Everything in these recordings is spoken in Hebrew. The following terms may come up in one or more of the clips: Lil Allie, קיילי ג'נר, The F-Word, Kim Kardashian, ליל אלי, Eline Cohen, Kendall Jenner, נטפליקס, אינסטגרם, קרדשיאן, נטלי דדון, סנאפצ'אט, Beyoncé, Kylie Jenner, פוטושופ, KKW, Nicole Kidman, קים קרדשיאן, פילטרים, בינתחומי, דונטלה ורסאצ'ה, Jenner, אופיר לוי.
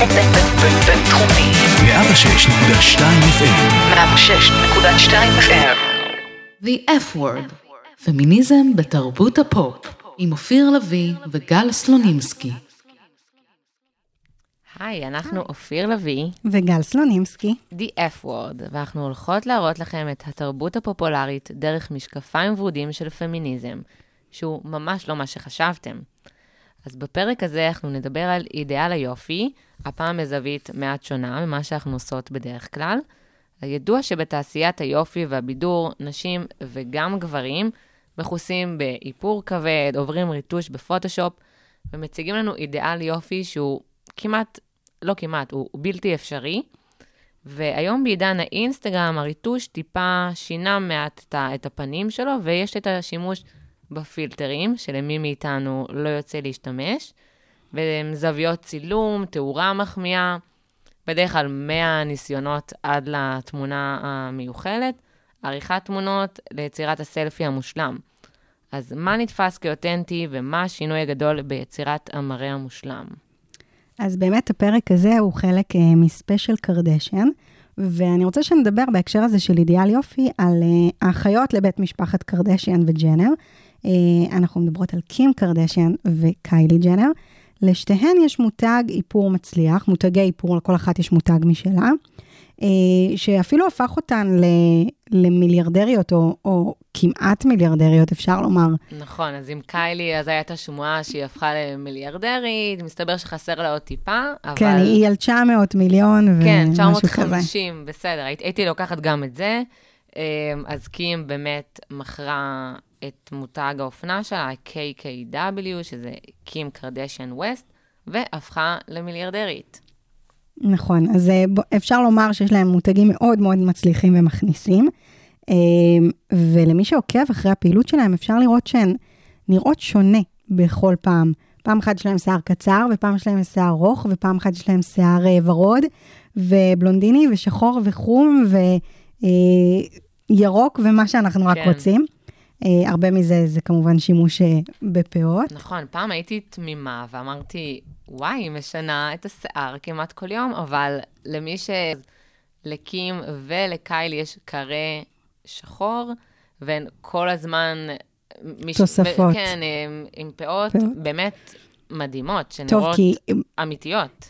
בינתחומי 106.2 FM The F-Word, פמיניזם בתרבות הפופ, עם אופיר לוי וגל סלונימסקי. היי, אנחנו אופיר לוי וגל סלונימסקי, The F-Word, ואנחנו הולכות להראות לכם את התרבות הפופולרית דרך משקפיים ורודים של פמיניזם, שהוא ממש לא מה שחשבתם. אז בפרק הזה אנחנו נדבר על אידאל היופי, הפעם מזווית מעט שונה ממה שאנחנו עושות בדרך כלל. הידוע שבתעשיית היופי והבידור, נשים וגם גברים מכוסים באיפור כבד, עוברים ריטוש בפוטושופ, ומציגים לנו אידאל יופי שהוא הוא בלתי אפשרי. והיום בעידן האינסטגרם, הריטוש טיפה שינה מעט את הפנים שלו, ויש את השימוש בפילטרים, שלמי מאיתנו לא יוצא להשתמש, וזוויות צילום, תאורה מחמיאה, בדרך כלל 100 ניסיונות עד לתמונה המיוחלת, עריכת תמונות ליצירת הסלפי המושלם. אז מה נתפס כאותנטי, ומה השינוי הגדול ביצירת המראה המושלם? אז באמת הפרק הזה הוא חלק מספשייל קרדשיאן, ואני רוצה שנדבר בהקשר הזה של אידיאל יופי על האחיות לבית משפחת קרדשיאן וג'נר. אנחנו מדברות על קים קרדשיאן וקיילי ג'נר. לשתיהן יש מותג איפור מצליח, מותגי איפור, לכל אחת יש מותג משלה, שאפילו הפך אותן למיליארדריות, או כמעט מיליארדריות, אפשר לומר. נכון, אז עם קיילי, אז הייתה שמועה שהיא הפכה למיליארדרית, מסתבר שחסר לה עוד טיפה, אבל... כן, היא על 900 מיליון ומשהו כזה. כן, 950, בסדר, הייתי לוקחת גם את זה. אז קים באמת מכרה את מותג האופנה שלה, KKW, שזה קים קרדשיאן ווסט, והפכה למיליארדרית. נכון, אז אפשר לומר שיש להם מותגים מאוד מאוד מצליחים ומכניסים, ולמי שעוקב אחרי הפעילות שלהם אפשר לראות שהן נראות שונה בכל פעם. פעם אחת יש להם שיער קצר, ופעם יש להם שיער ארוך, ופעם אחת יש להם שיער ורוד, ובלונדיני, ושחור, וחום, וירוק, ומה שאנחנו רק רוצים. הרבה מזה זה כמובן שימוש בפאות. נכון, פעם הייתי תמימה ואמרתי, וואי, משנה את השיער כמעט כל יום, אבל למי שלקים ולקייל יש קרי שחור, והן כל הזמן... תוספות. כן, עם פאות באמת מדהימות, שנראות אמיתיות.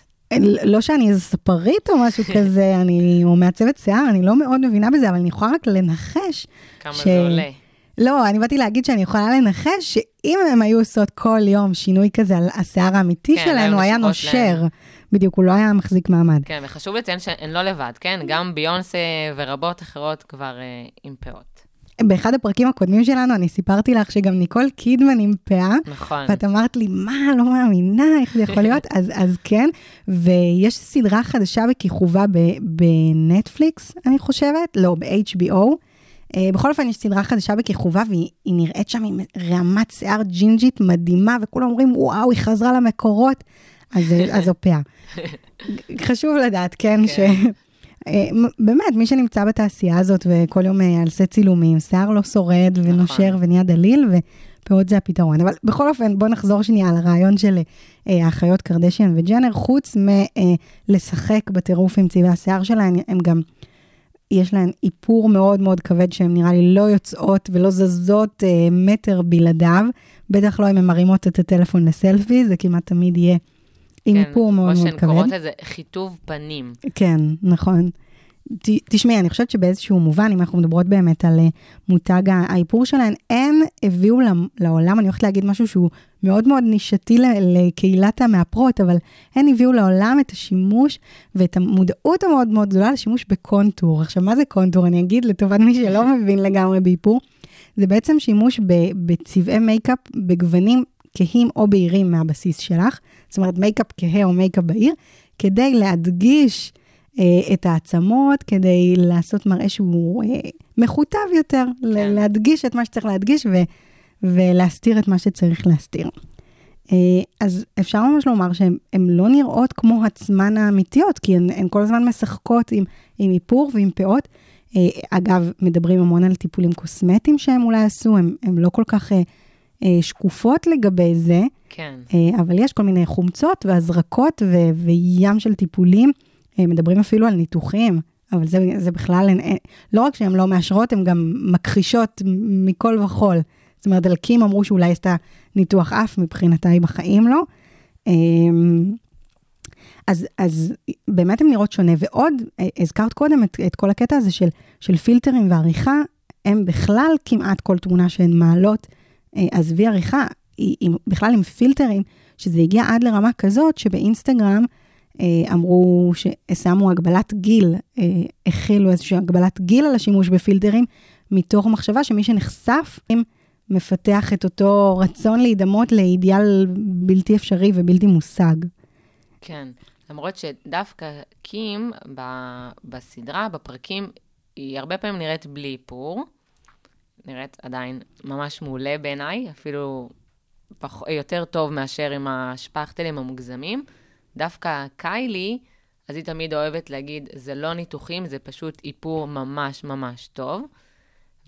לא שאני איזה ספרית או משהו כזה, אני מעצבת שיער, אני לא מאוד מבינה בזה, אבל אני יכולה רק לנחש. כמה זה עולה. לא, אני באתי להגיד שאני יכולה לנחש שאם הם היו עושות כל יום שינוי כזה על השיער האמיתי שלנו, היה נושר. בדיוק, הוא לא היה מחזיק מעמד. כן, וחשוב לציין שהן לא לבד, כן? גם ביונסה ורבות אחרות כבר עם פאות. באחד הפרקים הקודמים שלנו, אני סיפרתי לך שגם ניקול קידמן עם פאה. נכון. ואת אמרת לי, מה, לא מאמינה, איך זה יכול להיות? אז כן, ויש סדרה חדשה וכיכובה בנטפליקס, אני חושבת, לא, ב-HBO, בכל אופן יש סדרה חדשה בכיכובה, והיא נראית שם עם רעמת שיער ג'ינג'ית מדהימה, וכולם אומרים, וואו, היא חזרה למקורות, אז זו פאה. חשוב לדעת, כן, באמת, מי שנמצא בתעשייה הזאת, וכל יום עושה צילומים, שיער לא שורד ונושר ונהיה דליל, ופאות זה הפתרון. אבל בכל אופן, בוא נחזור שנייה על הרעיון של האחיות קרדשיאן וג'נר, חוץ מלשחק בטירוף עם צבעי השיער שלהן, הם גם... יש להן איפור מאוד מאוד כבד, שהן נראה לי לא יוצאות ולא זזות מטר בלעדיו, בטח לא אם הן מרימות את הטלפון לסלפי, זה כמעט תמיד יהיה עם איפור מאוד מאוד כבד. או שהן קוראות לזה חיטוב פנים. כן, נכון. תשמעי, אני חושבת שבאיזשהו מובן, אם אנחנו מדברות באמת על מותג האיפור שלהן, הן הביאו לעולם, אני הולכת להגיד משהו שהוא מאוד מאוד נישתי לקהילת המאפרות, אבל הן הביאו לעולם את השימוש ואת המודעות המאוד מאוד גדולה לשימוש בקונטור. עכשיו, מה זה קונטור? אני אגיד לטובת מי שלא מבין לגמרי באיפור. זה בעצם שימוש בצבעי מייקאפ בגוונים כהים או בהירים מהבסיס שלך. זאת אומרת, מייקאפ כהה או מייקאפ בהיר, כדי להדגיש את העצמות, כדי לעשות מראה שהוא מחוטב יותר, להדגיש את מה שצריך להדגיש ולהסתיר את מה שצריך להסתיר. אז אפשר ממש לומר שהן לא נראות כמו עצמן האמיתיות, כי הן כל הזמן משחקות עם איפור ועם פאות. אגב, מדברים המון על טיפולים קוסמטיים שהם אולי עשו, הם לא כל כך שקופות לגבי זה, כן. אבל יש כל מיני חומצות והזרקות וים של טיפולים, מדברים אפילו על ניתוחים, אבל זה בכלל, לא רק שהן לא מאשרות, הן גם מכחישות מכל וכל. זאת אומרת, דלקים אמרו שאולי עשתה ניתוח אף, מבחינתה היא בחיים לא. אז באמת הן נראות שונה, ועוד, הזכרת קודם את כל הקטע הזה של פילטרים ועריכה, הם בכלל כמעט כל תמונה שהן מעלות, אז וי עריכה, בכלל עם פילטרים, שזה הגיע עד לרמה כזאת, שבאינסטגרם אמרו ששמו הגבלת גיל, החילו איזושהי הגבלת גיל על השימוש בפילטרים, מתוך מחשבה שמי שנחשף, מפתח את אותו רצון להידמות לאידיאל בלתי אפשרי ובלתי מושג. כן, למרות שדווקא קים בסדרה, בפרקים, היא הרבה פעמים נראית בלי איפור, נראית עדיין ממש מעולה בעיניי, אפילו יותר טוב מאשר עם השפכטלים המוגזמים. דווקא קיילי, אז היא תמיד אוהבת להגיד, זה לא ניתוחים, זה פשוט איפור ממש ממש טוב.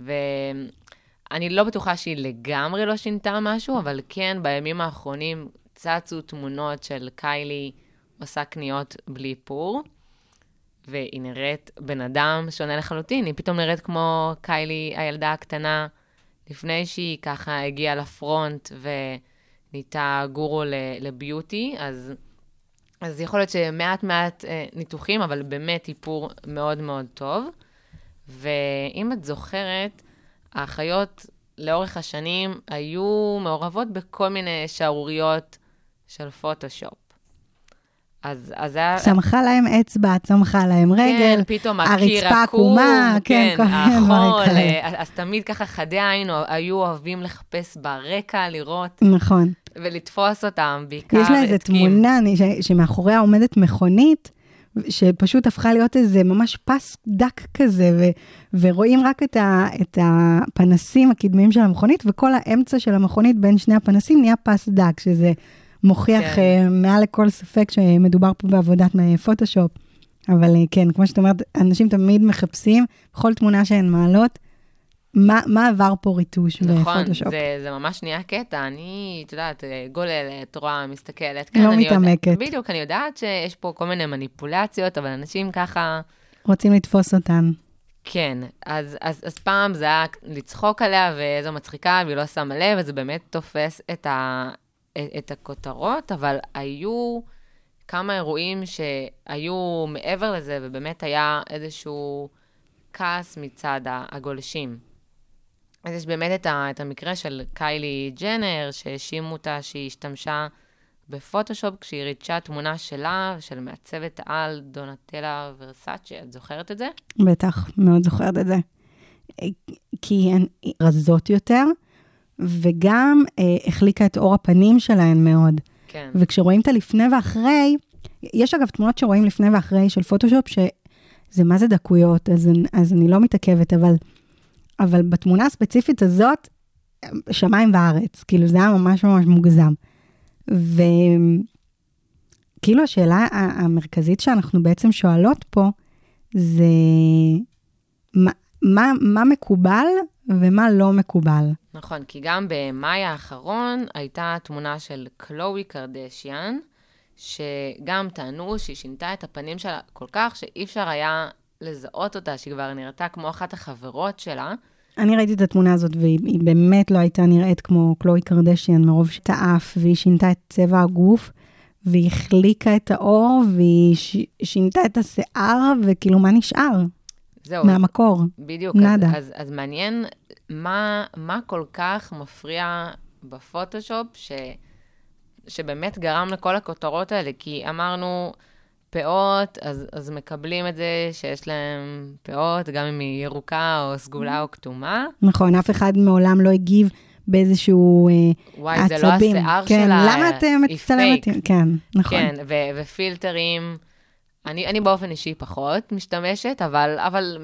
ואני לא בטוחה שהיא לגמרי לא שינתה משהו, אבל כן, בימים האחרונים צצו תמונות של קיילי עושה קניות בלי איפור, והיא נראית בן אדם שונה לחלוטין, היא פתאום נראית כמו קיילי הילדה הקטנה, לפני שהיא ככה הגיעה לפרונט וניתה גורו לביוטי, אז יכול להיות שמעט מעט ניתוחים, אבל באמת איפור מאוד מאוד טוב. ואם את זוכרת, האחיות לאורך השנים היו מעורבות בכל מיני שערוריות של פוטושופ. אז צמחה להם אצבע, צמחה להם רגל, כן, פתאום הרצפה עקומה, כן, כן, החול, אז תמיד ככה חדי עין היו אוהבים לחפש ברקע, לראות, נכון. ולתפוס אותם, בעיקר יש לה איזו תמונה שמאחוריה עומדת מכונית, שפשוט הפכה להיות איזה ממש פס דק כזה, ורואים רק את הפנסים הקדמיים של המכונית, וכל האמצע של המכונית בין שני הפנסים נהיה פס דק, שזה מוכיח מעל לכל ספק שמדובר פה בעבודת פוטושופ. אבל כן, כמו שאת אומרת, אנשים תמיד מחפשים, בכל תמונה שהן מעלות, מה עבר פה ריטוש בפוטושופ? נכון, זה ממש נהיה קטע. אני, את יודעת, גוללת, רואה, מסתכלת. לא מתעמקת. בדיוק, אני יודעת שיש פה כל מיני מניפולציות, אבל אנשים ככה רוצים לתפוס אותן. כן, אז פעם זה היה לצחוק עליה, ואיזו מצחיקה, והיא לא שמה לב, וזה באמת תופס את הכותרות, אבל היו כמה אירועים שהיו מעבר לזה, ובאמת היה איזשהו כעס מצד הגולשים. אז יש באמת את המקרה של קיילי ג'נר, שהאשימו אותה שהיא השתמשה בפוטושופ, כשהיא ריטשה תמונה שלה, של מעצבת העל דונטלה ורסאצ'ה. את זוכרת את זה? בטח, מאוד זוכרת את זה. כי הן רזות יותר, וגם החליקה את אור הפנים שלהן מאוד. כן. וכשרואים את הלפני ואחרי, יש אגב תמונות שרואים לפני ואחרי של פוטושופ, שזה מה זה דקויות, אז אני לא מתעכבת, אבל בתמונה הספציפית הזאת, שמיים וארץ, כאילו זה היה ממש ממש מוגזם. וכאילו השאלה המרכזית שאנחנו בעצם שואלות פה, זה מה מקובל ומה לא מקובל. נכון, כי גם במאי האחרון הייתה תמונה של קלואי קרדשיאן, שגם טענו שהיא שינתה את הפנים שלה כל כך, שאי אפשר היה לזהות אותה, שהיא כבר נראתה כמו אחת החברות שלה. אני ראיתי את התמונה הזאת, והיא באמת לא הייתה נראית כמו קלואי קרדשיאן, מרוב שתעף, והיא שינתה את צבע הגוף, והיא החליקה את האור, והיא שינתה את השיער, וכאילו מה נשאר? זהו, מהמקור. בדיוק, אז מעניין מה כל כך מפריע בפוטושופ, שבאמת גרם לכל הכותרות האלה, כי אמרנו פאות, אז מקבלים את זה שיש להם פאות, גם אם היא ירוקה או סגולה או כתומה. נכון, אף אחד מעולם לא הגיב באיזשהו עצבים. וואי, זה לא השיער שלה. למה אתם מצטלמתם? כן, נכון. כן, ופילטרים, אני באופן אישי פחות משתמשת, אבל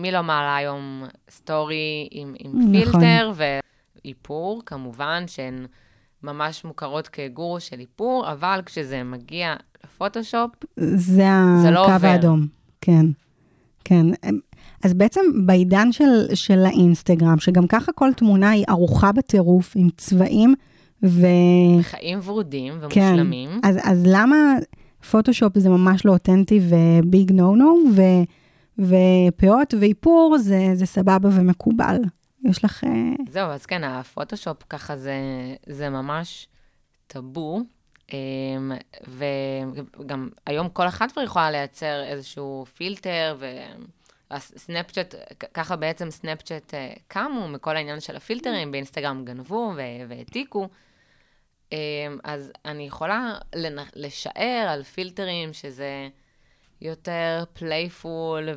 מי לא מעלה היום סטורי עם פילטר ואיפור, כמובן שהן ממש מוכרות כגורו של איפור, אבל כשזה מגיע לפוטושופ, זה לא עובר. זה הקו האדום, כן. כן, אז בעצם בעידן של האינסטגרם, שגם ככה כל תמונה היא ארוחה בטירוף, עם צבעים ו... חיים ורודים ומושלמים. כן, אז למה פוטושופ זה ממש לא אותנטי וביג נו נו, ופאות ואיפור זה סבבה ומקובל. יש לך... זהו, אז כן, הפוטושופ ככה זה ממש טבו, וגם היום כל אחת כבר יכולה לייצר איזשהו פילטר, והסנאפצ'אט, ככה בעצם סנאפצ'אט קמו מכל העניין של הפילטרים, באינסטגרם גנבו והעתיקו, אז אני יכולה לשער על פילטרים שזה יותר פלייפול,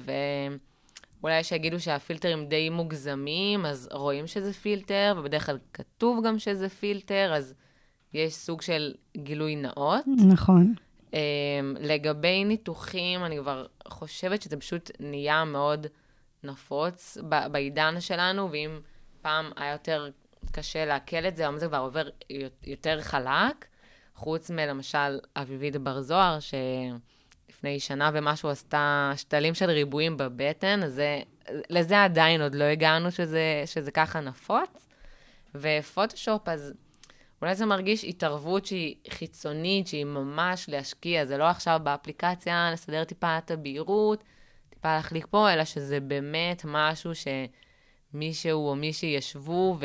ואולי שיגידו שהפילטרים די מוגזמים, אז רואים שזה פילטר, ובדרך כלל כתוב גם שזה פילטר, אז יש סוג של גילוי נאות. נכון. לגבי ניתוחים, אני כבר חושבת שזה פשוט נהיה מאוד נפוץ בעידן שלנו, ואם פעם היה יותר קשה להקל את זה, היום זה כבר עובר יותר חלק, חוץ מלמשל אבי יד בר זוהר, שלפני שנה ומשהו עשתה שתלים של ריבועים בבטן, אז לזה עדיין עוד לא הגענו שזה ככה נפוץ. ופוטושופ, אז אולי זה מרגיש התערבות שהיא חיצונית, שהיא ממש להשקיע, זה לא עכשיו באפליקציה, לסדר טיפה את הבהירות, טיפה להחליק פה, אלא שזה באמת משהו שמישהו או מישהי ישבו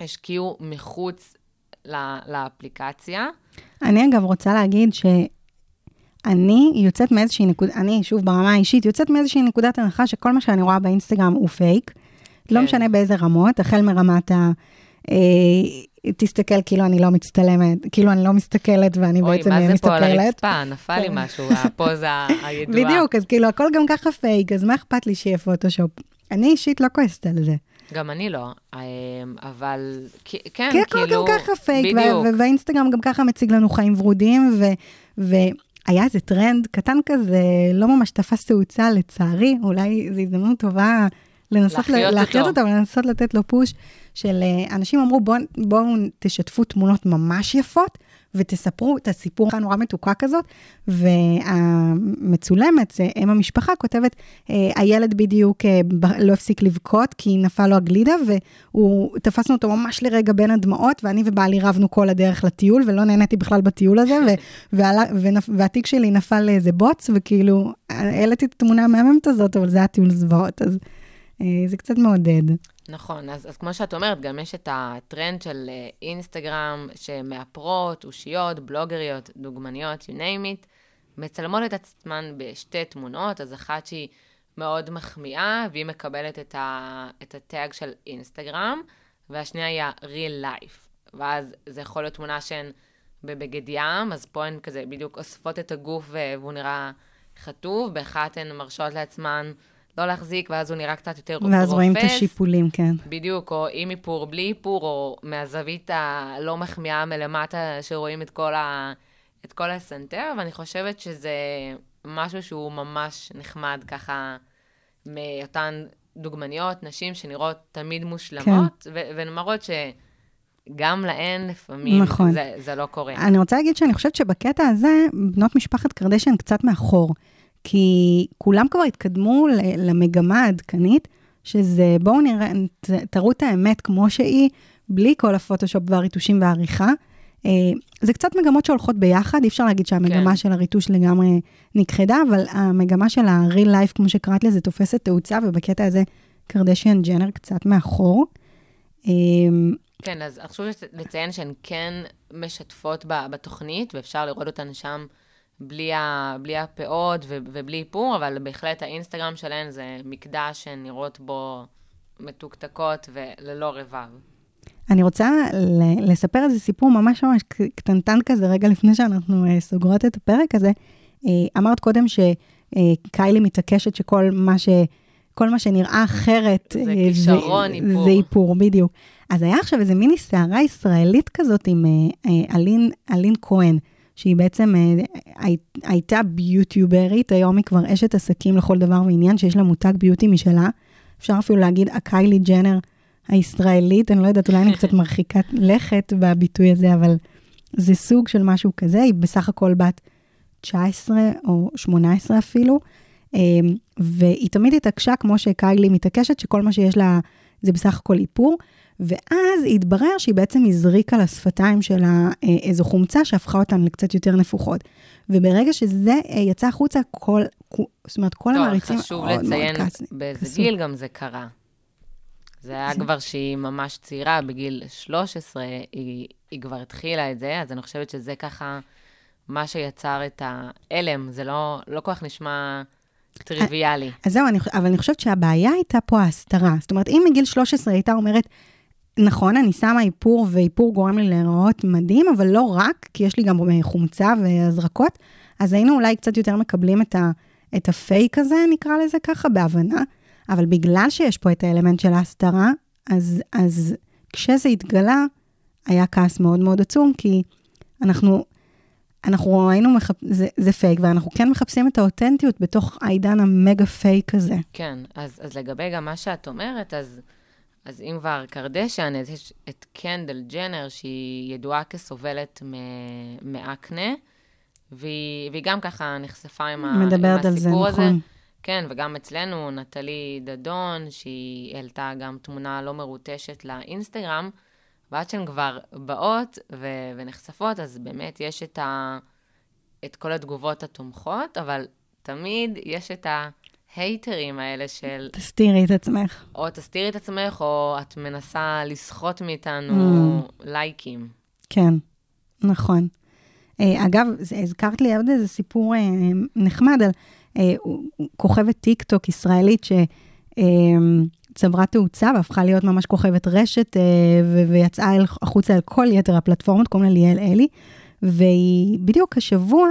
והשקיעו מחוץ לאפליקציה. אני אגב רוצה להגיד שאני יוצאת מאיזושהי נקודה, אני שוב ברמה האישית, יוצאת מאיזושהי נקודת הנחה שכל מה שאני רואה באינסטגרם הוא פייק, לא משנה באיזה רמות, החל מרמת ה... תסתכל כאילו אני לא מצטלמת, כאילו אני לא מסתכלת ואני בעצם מסתכלת. אוי, מה זה פה על הרצפה? נפל לי משהו, הפוזה הידועה. בדיוק, אז כאילו הכל גם ככה פייק, אז מה אכפת לי שיהיה פוטושופ? אני אישית לא כועסת על זה. גם אני לא, אבל כן, כאילו, גם ככה פייק, ובאינסטגרם גם ככה מציג לנו חיים ורודים, והיה איזה טרנד קטן כזה, לא ממש תפס תאוצה לצערי, אולי זו הזדמנות טובה להחיות אותו, ולנסות לתת לו פוש, של אנשים אמרו, בואו תשתפו תמונות ממש יפות, ותספרו את הסיפור הנורא מתוקה כזאת, והמצולמת, אם המשפחה כותבת, הילד בדיוק לא הפסיק לבכות, כי נפל לו הגלידה, ותפסנו אותו ממש לרגע בין הדמעות, ואני ובעלי רבנו כל הדרך לטיול, ולא נהניתי בכלל בטיול הזה, והתיק שלי נפל לאיזה בוץ, וכאילו, העליתי את התמונה המאממת הזאת, אבל זה היה טיול זוועות, אז... זה קצת מעודד. נכון, אז כמו שאת אומרת, גם יש את הטרנד של אינסטגרם, שמאפרות, אושיות, בלוגריות, דוגמניות, you name it, מצלמות את עצמן בשתי תמונות, אז אחת שהיא מאוד מחמיאה, והיא מקבלת את הטאג של אינסטגרם, והשנייה היא ה-real life, ואז זה יכול להיות תמונה שהן בבגד ים, אז פה הן כזה בדיוק אוספות את הגוף, והוא נראה חטוב, באחת הן מרשות לעצמן, לא להחזיק, ואז הוא נראה קצת יותר רופס. ואז רואים את השיפולים, כן. בדיוק, או עם איפור, בלי איפור, או מהזווית הלא מחמיאה מלמטה, שרואים את כל הסנטר, ואני חושבת שזה משהו שהוא ממש נחמד ככה, מאותן דוגמניות, נשים שנראות תמיד מושלמות, ונמרות שגם להן לפעמים זה לא קורה. אני רוצה להגיד שאני חושבת שבקטע הזה, בנות משפחת קרדשיאן קצת מאחור. כי כולם כבר התקדמו למגמה העדכנית, שזה בואו נראה, תראו את האמת כמו שהיא, בלי כל הפוטושופ והריטושים והעריכה. זה קצת מגמות שהולכות ביחד, אי אפשר להגיד שהמגמה כן. של הריטוש לגמרי נכחדה, אבל המגמה של ה-real life, כמו שקראת לזה, תופסת תאוצה, ובקטע הזה קרדשיאן ג'נר קצת מאחור. כן, אז חשוב לציין שהן כן משתפות בתוכנית, ואפשר לראות אותן שם, בלי הפאות ובלי איפור, אבל בהחלט האינסטגרם שלהן זה מקדש שנראות בו מתוקתקות וללא רבב. אני רוצה לספר איזה סיפור ממש ממש קטנטן כזה, רגע לפני שאנחנו סוגרות את הפרק הזה. אמרת קודם שקיילי מתעקשת שכל מה שנראה אחרת זה כישרון איפור. זה איפור, בדיוק. אז היה עכשיו איזה מיני שערה ישראלית כזאת עם אלין כהן, שהיא בעצם הייתה ביוטיוברית, היום היא כבר אשת עסקים לכל דבר ועניין, שיש לה מותג ביוטי משלה, אפשר אפילו להגיד, הקיילי ג'נר הישראלית, אני לא יודעת, אולי אני קצת מרחיקת לכת בביטוי הזה, אבל זה סוג של משהו כזה, היא בסך הכל בת 19 או 18 אפילו, והיא תמיד התעקשה, כמו שקיילי מתעקשת, שכל מה שיש לה זה בסך הכל איפור, ואז התברר שהיא בעצם הזריקה לשפתיים שלה איזו חומצה שהפכה אותן לקצת יותר נפוחות. וברגע שזה יצא החוצה, זאת אומרת, כל המעריצים... חשוב לציין, באיזה גיל גם זה קרה. זה היה כבר שהיא ממש צעירה, בגיל 13 היא כבר התחילה את זה, אז אני חושבת שזה ככה מה שיצר את האלם, זה לא כל כך נשמע... טריוויאלי. אז זהו, אבל אני חושבת שהבעיה הייתה פה ההסתרה. זאת אומרת, אם מגיל 13 הייתה אומרת, נכון, אני שמה איפור, ואיפור גורם לי להיראות מדהים, אבל לא רק, כי יש לי גם חומצה והזרקות, אז היינו אולי קצת יותר מקבלים את הפייק הזה, נקרא לזה ככה, בהבנה. אבל בגלל שיש פה את האלמנט של ההסתרה, אז כשזה התגלה, היה כעס מאוד מאוד עצום, כי אנחנו ראינו, זה פייק, ואנחנו כן מחפשים את האותנטיות בתוך העידן המגה פייק הזה. כן, אז לגבי גם מה שאת אומרת, אז אם כבר קרדשיאן, אז יש את קנדל ג'נר, שהיא ידועה כסובלת מאקנה, והיא גם ככה נחשפה עם הסיפור הזה. כן, וגם אצלנו, נטלי דדון, שהיא העלתה גם תמונה לא מרוטשת לאינסטגרם, ועד שהן כבר באות ונחשפות, אז באמת יש את כל התגובות התומכות, אבל תמיד יש את ההייטרים האלה של... תסתירי את עצמך. או תסתירי את עצמך, או את מנסה לסחוט מאיתנו לייקים. כן, נכון. אגב, הזכרת לי עוד איזה סיפור נחמד על כוכבת טיק טוק ישראלית צברה תאוצה והפכה להיות ממש כוכבת רשת, ויצאה החוצה על כל יתר הפלטפורמות, קוראים לה ליל אלי, והיא בדיוק השבוע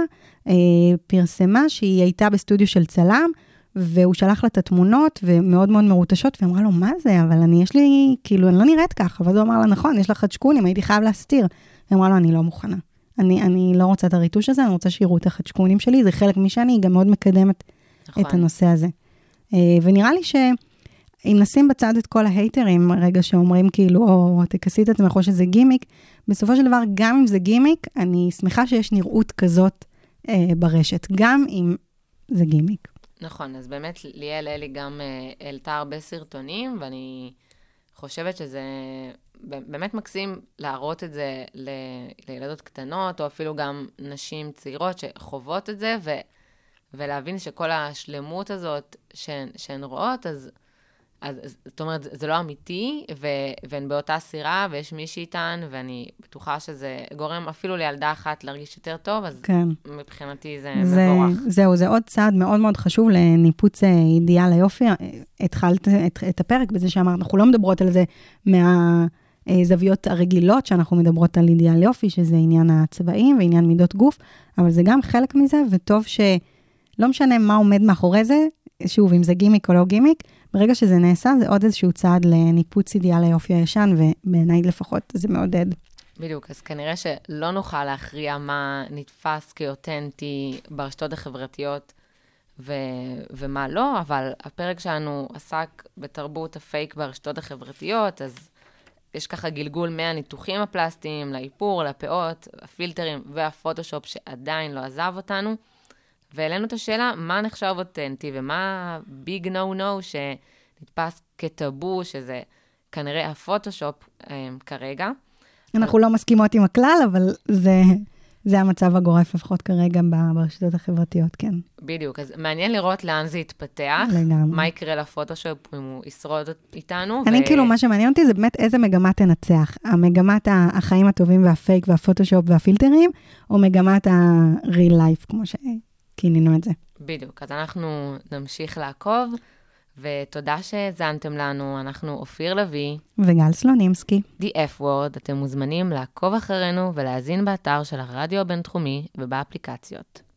פרסמה שהיא הייתה בסטודיו של צלם, והוא שלח לה את התמונות, ומאוד מאוד מרוטשות, ואמרה לו, מה זה? אבל אני לא נראית ככה, ואז הוא אמר לה, נכון, יש לך חדשקונים, הייתי חייב להסתיר. ואמרה לו, אני לא מוכנה. אני לא רוצה את הריטוש הזה, אני רוצה שיראו את החדשקונים שלי, זה חלק משני, היא גם מאוד מקדמת את הנושא הזה. ונראה לי אם נשים בצד את כל ההייטרים, רגע שאומרים כאילו, או תכסית את המחוש שזה גימיק, בסופו של דבר, גם אם זה גימיק, אני שמחה שיש נראות כזאת ברשת, גם אם זה גימיק. נכון, אז באמת ליאל אלי גם העלתה הרבה סרטונים, ואני חושבת שזה באמת מקסים להראות את זה לילדות קטנות, או אפילו גם נשים צעירות שחוות את זה, ולהבין שכל השלמות הזאת שהן רואות, אז זאת אומרת, זה לא אמיתי, והן באותה סירה, ויש מישהי איתן, ואני בטוחה שזה גורם אפילו לילדה אחת להרגיש יותר טוב, אז כן. מבחינתי זה מבורך. זהו, זה עוד צעד מאוד מאוד חשוב לניפוץ אידיאל היופי. התחלת את הפרק בזה שאמרת, אנחנו לא מדברות על זה מהזוויות הרגילות, שאנחנו מדברות על אידיאל יופי, שזה עניין הצבעים ועניין מידות גוף, אבל זה גם חלק מזה, וטוב שלא משנה מה עומד מאחורי זה, שוב, אם זה גימיק או לא גימיק, ברגע שזה נעשה, זה עוד איזשהו צעד לניפוץ אידיאל היופי הישן, ובעיניי לפחות זה מעודד. בדיוק, אז כנראה שלא נוכל להכריע מה נתפס כאותנטי ברשתות החברתיות ומה לא, אבל הפרק שלנו עסק בתרבות הפייק ברשתות החברתיות, אז יש ככה גלגול מהניתוחים הפלסטיים, לאיפור, לפאות, הפילטרים והפוטושופ שעדיין לא עזב אותנו, והעלינו את השאלה, מה נחשב אותנטי, ומה ביג נו נו שנתפס כטבו, שזה כנראה הפוטושופ כרגע. אנחנו לא מסכימות עם הכלל, אבל זה המצב הגורף, לפחות כרגע ברשתות החברתיות, כן. בדיוק, אז מעניין לראות לאן זה יתפתח, מה יקרה לפוטושופ אם הוא ישרוד איתנו. אני כאילו, מה שמעניין אותי זה באמת איזה מגמה תנצח, המגמת החיים הטובים והפייק והפוטושופ והפילטרים, או מגמת הריל לייף, כמו כינינו את זה. בדיוק, אז אנחנו נמשיך לעקוב, ותודה שהזנתם לנו, אנחנו אופיר לוי. וגל סלונימסקי. The F-Word, אתם מוזמנים לעקוב אחרינו, ולהזין באתר של הרדיו הבינתחומי, ובאפליקציות.